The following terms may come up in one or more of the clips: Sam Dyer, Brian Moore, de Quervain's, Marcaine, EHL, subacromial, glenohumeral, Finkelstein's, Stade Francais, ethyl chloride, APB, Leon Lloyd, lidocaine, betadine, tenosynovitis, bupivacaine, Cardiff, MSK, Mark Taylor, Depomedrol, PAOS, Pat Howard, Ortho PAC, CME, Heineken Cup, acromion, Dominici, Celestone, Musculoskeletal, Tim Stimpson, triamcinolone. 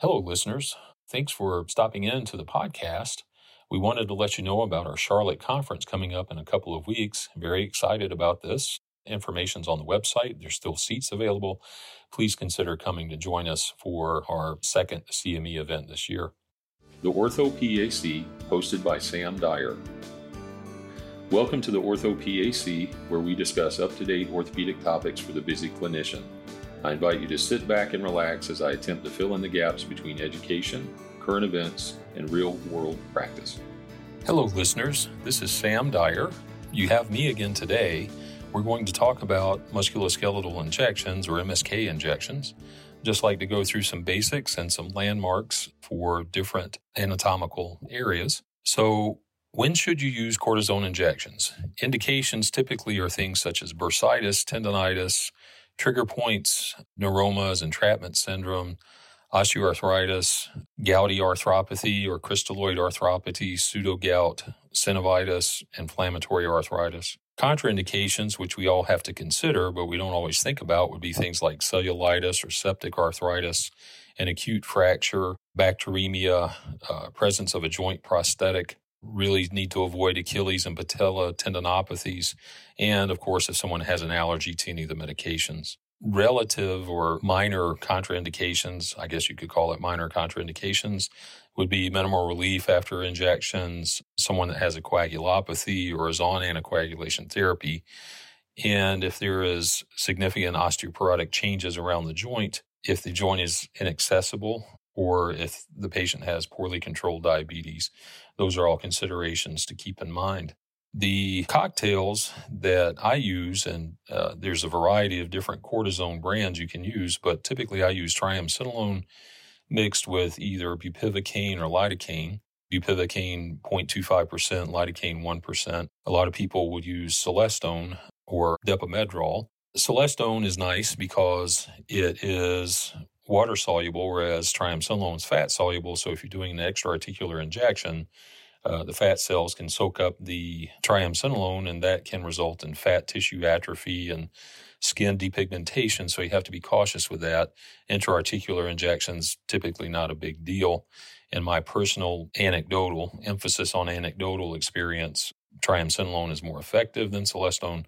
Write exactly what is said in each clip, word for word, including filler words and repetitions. Hello, listeners. Thanks for stopping in to the podcast. We wanted to let you know about our Charlotte conference coming up in a couple of weeks. Very excited about this. Information's on the website. There's still seats available. Please consider coming to join us for our second C M E event this year. The Ortho P A C, hosted by Sam Dyer. Welcome to the Ortho P A C, where we discuss up-to-date orthopedic topics for the busy clinician. I invite you to sit back and relax as I attempt to fill in the gaps between education, current events, and real-world practice. Hello, listeners. This is Sam Dyer. You have me again today. We're going to talk about musculoskeletal injections, or M S K injections. Just like to go through some basics and some landmarks for different anatomical areas. So, when should you use cortisone injections? Indications typically are things such as bursitis, tendonitis, trigger points, neuromas, entrapment syndrome, osteoarthritis, gouty arthropathy or crystalloid arthropathy, pseudogout, synovitis, inflammatory arthritis. Contraindications, which we all have to consider, but we don't always think about, would be things like cellulitis or septic arthritis, an acute fracture, bacteremia, uh, presence of a joint prosthetic. Really need to avoid Achilles and patella tendinopathies, and of course, if someone has an allergy to any of the medications. Relative or minor contraindications, I guess you could call it minor contraindications, would be minimal relief after injections, someone that has a coagulopathy or is on anticoagulation therapy, and if there is significant osteoporotic changes around the joint, if the joint is inaccessible, or if the patient has poorly controlled diabetes. Those are all considerations to keep in mind. The cocktails that I use, and uh, there's a variety of different cortisone brands you can use, but typically I use triamcinolone mixed with either bupivacaine or lidocaine. Bupivacaine zero point two five percent, lidocaine one percent. A lot of people would use Celestone or Depomedrol. Celestone is nice because it is water-soluble, whereas triamcinolone is fat-soluble. So if you're doing an extra-articular injection, uh, the fat cells can soak up the triamcinolone, and that can result in fat tissue atrophy and skin depigmentation. So you have to be cautious with that. Intra-articular injections, typically not a big deal. In my personal anecdotal, emphasis on anecdotal experience, triamcinolone is more effective than Celestone,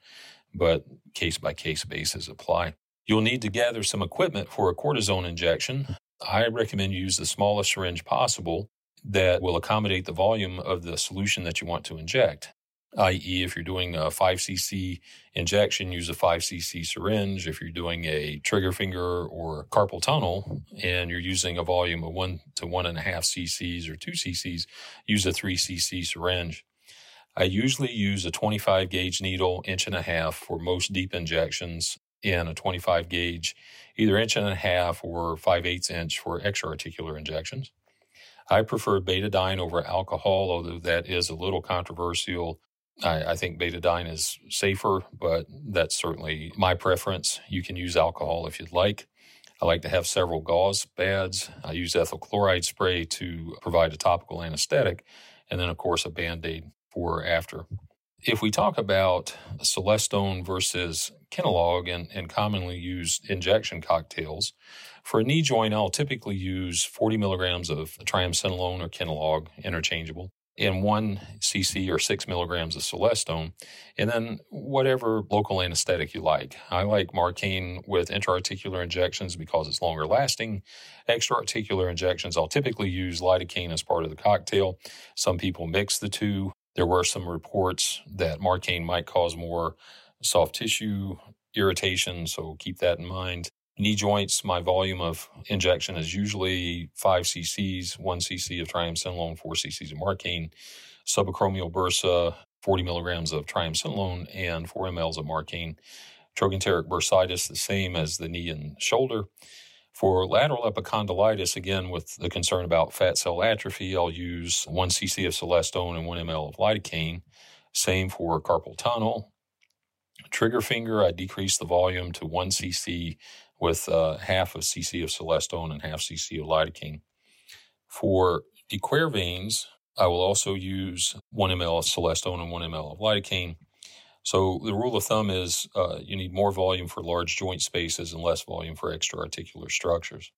but case-by-case basis apply. You'll need to gather some equipment for a cortisone injection. I recommend you use the smallest syringe possible that will accommodate the volume of the solution that you want to inject, that is if you're doing a five c c injection, use a five c c syringe. If you're doing a trigger finger or carpal tunnel and you're using a volume of one to one and a half c c's or two c c's, use a three c c syringe. I usually use a twenty-five gauge needle, inch and a half, for most deep injections. In a twenty-five gauge, either inch and a half or five eighths inch for extra-articular injections. I prefer betadine over alcohol, although that is a little controversial. I, I think betadine is safer, but that's certainly my preference. You can use alcohol if you'd like. I like to have several gauze pads. I use ethyl chloride spray to provide a topical anesthetic, and then, of course, a Band-Aid for after. If we talk about Celestone versus Kenalog and, and commonly used injection cocktails, for a knee joint, I'll typically use forty milligrams of triamcinolone or Kenalog, interchangeable, and one c c or six milligrams of Celestone, and then whatever local anesthetic you like. I like Marcaine with intra-articular injections because it's longer lasting. Extra-articular injections, I'll typically use lidocaine as part of the cocktail. Some people mix the two. There were some reports that Marcaine might cause more soft tissue irritation, so keep that in mind. Knee joints, my volume of injection is usually five c c's, one c c of triamcinolone, four c c's of Marcaine, subacromial bursa, forty milligrams of triamcinolone, and four milliliters of Marcaine. Trochanteric bursitis, the same as the knee and shoulder. For lateral epicondylitis, again, with the concern about fat cell atrophy, I'll use one c c of Celestone and one milliliter of lidocaine. Same for carpal tunnel. Trigger finger, I decrease the volume to one c c with uh, half a cc of Celestone and half cc of lidocaine. For de Quervain's, I will also use one milliliter of Celestone and one milliliter of lidocaine. So the rule of thumb is uh, you need more volume for large joint spaces and less volume for extra-articular structures.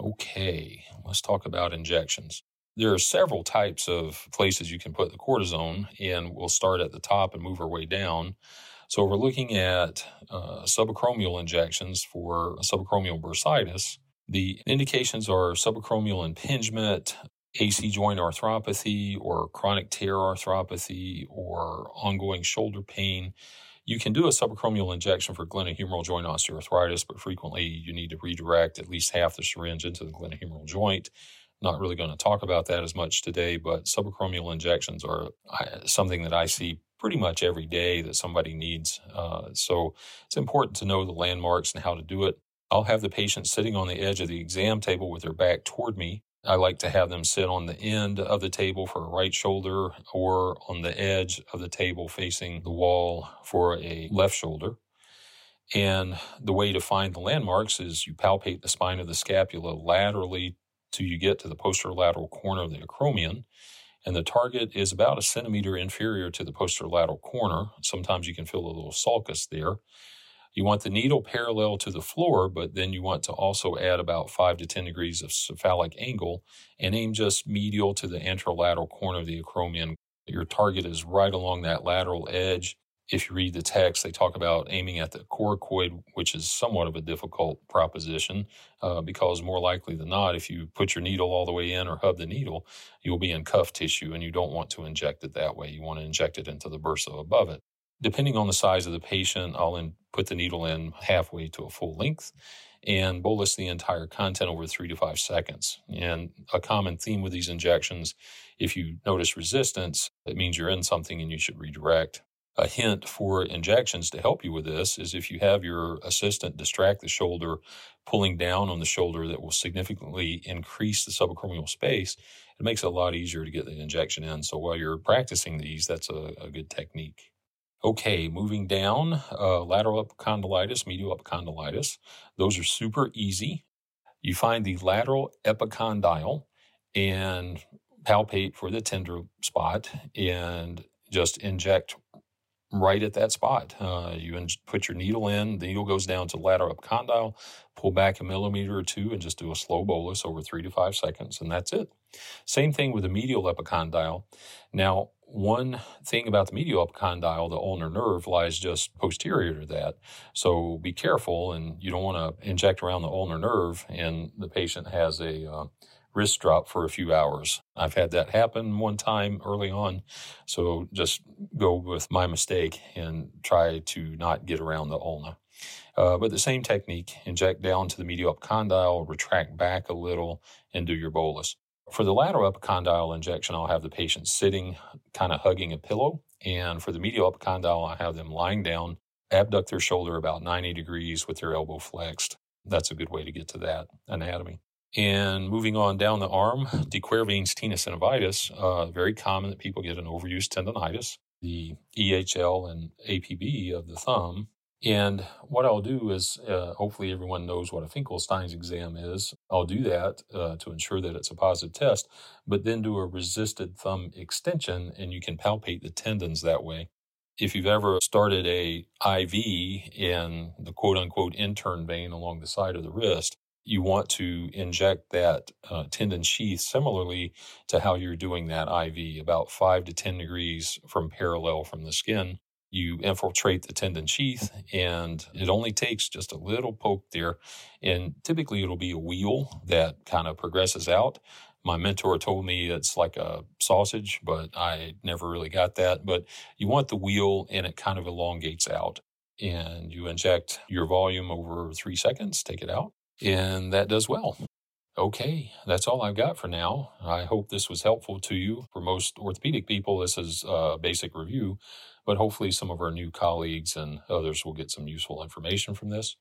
Okay, let's talk about injections. There are several types of places you can put the cortisone, and we'll start at the top and move our way down. So we're looking at uh, subacromial injections for subacromial bursitis. The indications are subacromial impingement, A C joint arthropathy, or chronic tear arthropathy, or ongoing shoulder pain. You can do a subacromial injection for glenohumeral joint osteoarthritis, but frequently you need to redirect at least half the syringe into the glenohumeral joint. Not really going to talk about that as much today, but subacromial injections are something that I see pretty much every day that somebody needs. Uh, so it's important to know the landmarks and how to do it. I'll have the patient sitting on the edge of the exam table with their back toward me. I like to have them sit on the end of the table for a right shoulder or on the edge of the table facing the wall for a left shoulder. And the way to find the landmarks is you palpate the spine of the scapula laterally till you get to the posterolateral corner of the acromion. And the target is about a centimeter inferior to the posterolateral corner. Sometimes you can feel a little sulcus there. You want the needle parallel to the floor, but then you want to also add about five to ten degrees of cephalic angle and aim just medial to the anterolateral corner of the acromion. Your target is right along that lateral edge. If you read the text, they talk about aiming at the coracoid, which is somewhat of a difficult proposition uh, because more likely than not, if you put your needle all the way in or hub the needle, you'll be in cuff tissue, and you don't want to inject it that way. You want to inject it into the bursa above it. Depending on the size of the patient, I'll in, put the needle in halfway to a full length and bolus the entire content over three to five seconds. And a common theme with these injections, if you notice resistance, it means you're in something and you should redirect. A hint for injections to help you with this is if you have your assistant distract the shoulder, pulling down on the shoulder that will significantly increase the subacromial space, it makes it a lot easier to get the injection in. So while you're practicing these, that's a, a good technique. Okay, moving down, uh, lateral epicondylitis, medial epicondylitis. Those are super easy. You find the lateral epicondyle and palpate for the tender spot and just inject right at that spot. Uh, you in- put your needle in, the needle goes down to lateral epicondyle, pull back a millimeter or two, and just do a slow bolus over three to five seconds, and that's it. Same thing with the medial epicondyle. Now, one thing about the medial epicondyle, the ulnar nerve lies just posterior to that. So be careful, and you don't want to inject around the ulnar nerve, and the patient has a uh, wrist drop for a few hours. I've had that happen one time early on. So just go with my mistake and try to not get around the ulna. Uh, but the same technique, inject down to the medial epicondyle, retract back a little, and do your bolus. For the lateral epicondyle injection, I'll have the patient sitting, kind of hugging a pillow. And for the medial epicondyle, I have them lying down, abduct their shoulder about ninety degrees with their elbow flexed. That's a good way to get to that anatomy. And moving on down the arm, de Quervain's tenosynovitis, uh, very common that people get an overuse tendonitis, the E H L and A P B of the thumb. And what I'll do is, uh, hopefully everyone knows what a Finkelstein's exam is. I'll do that uh, to ensure that it's a positive test, but then do a resisted thumb extension, and you can palpate the tendons that way. If you've ever started a I V in the quote-unquote intern vein along the side of the wrist, you want to inject that uh, tendon sheath similarly to how you're doing that I V, about five to ten degrees from parallel from the skin. You infiltrate the tendon sheath, and it only takes just a little poke there. And typically it'll be a wheel that kind of progresses out. My mentor told me it's like a sausage, but I never really got that. But you want the wheel, and it kind of elongates out. And you inject your volume over three seconds, take it out, and that does well. Okay, that's all I've got for now. I hope this was helpful to you. For most orthopedic people, this is a basic review, but hopefully some of our new colleagues and others will get some useful information from this.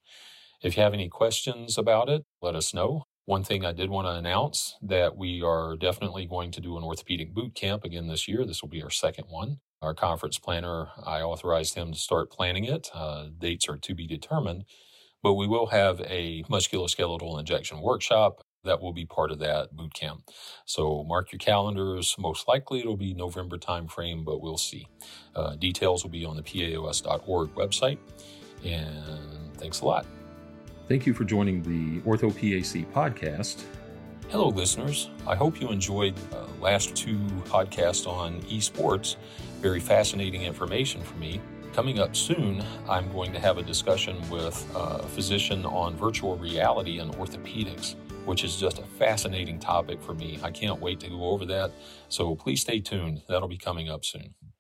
If you have any questions about it, let us know. One thing I did want to announce that we are definitely going to do an orthopedic boot camp again this year. This will be our second one. Our conference planner, I authorized him to start planning it. Uh, dates are to be determined, but we will have a musculoskeletal injection workshop that will be part of that boot camp. So mark your calendars. Most likely it'll be November timeframe, but we'll see. Uh, details will be on the P A O S dot org website. And thanks a lot. Thank you for joining the Ortho P A C podcast. Hello, listeners. I hope you enjoyed the uh, last two podcasts on esports. Very fascinating information for me. Coming up soon, I'm going to have a discussion with a physician on virtual reality and orthopedics, which is just a fascinating topic for me. I can't wait to go over that, so please stay tuned. That'll be coming up soon.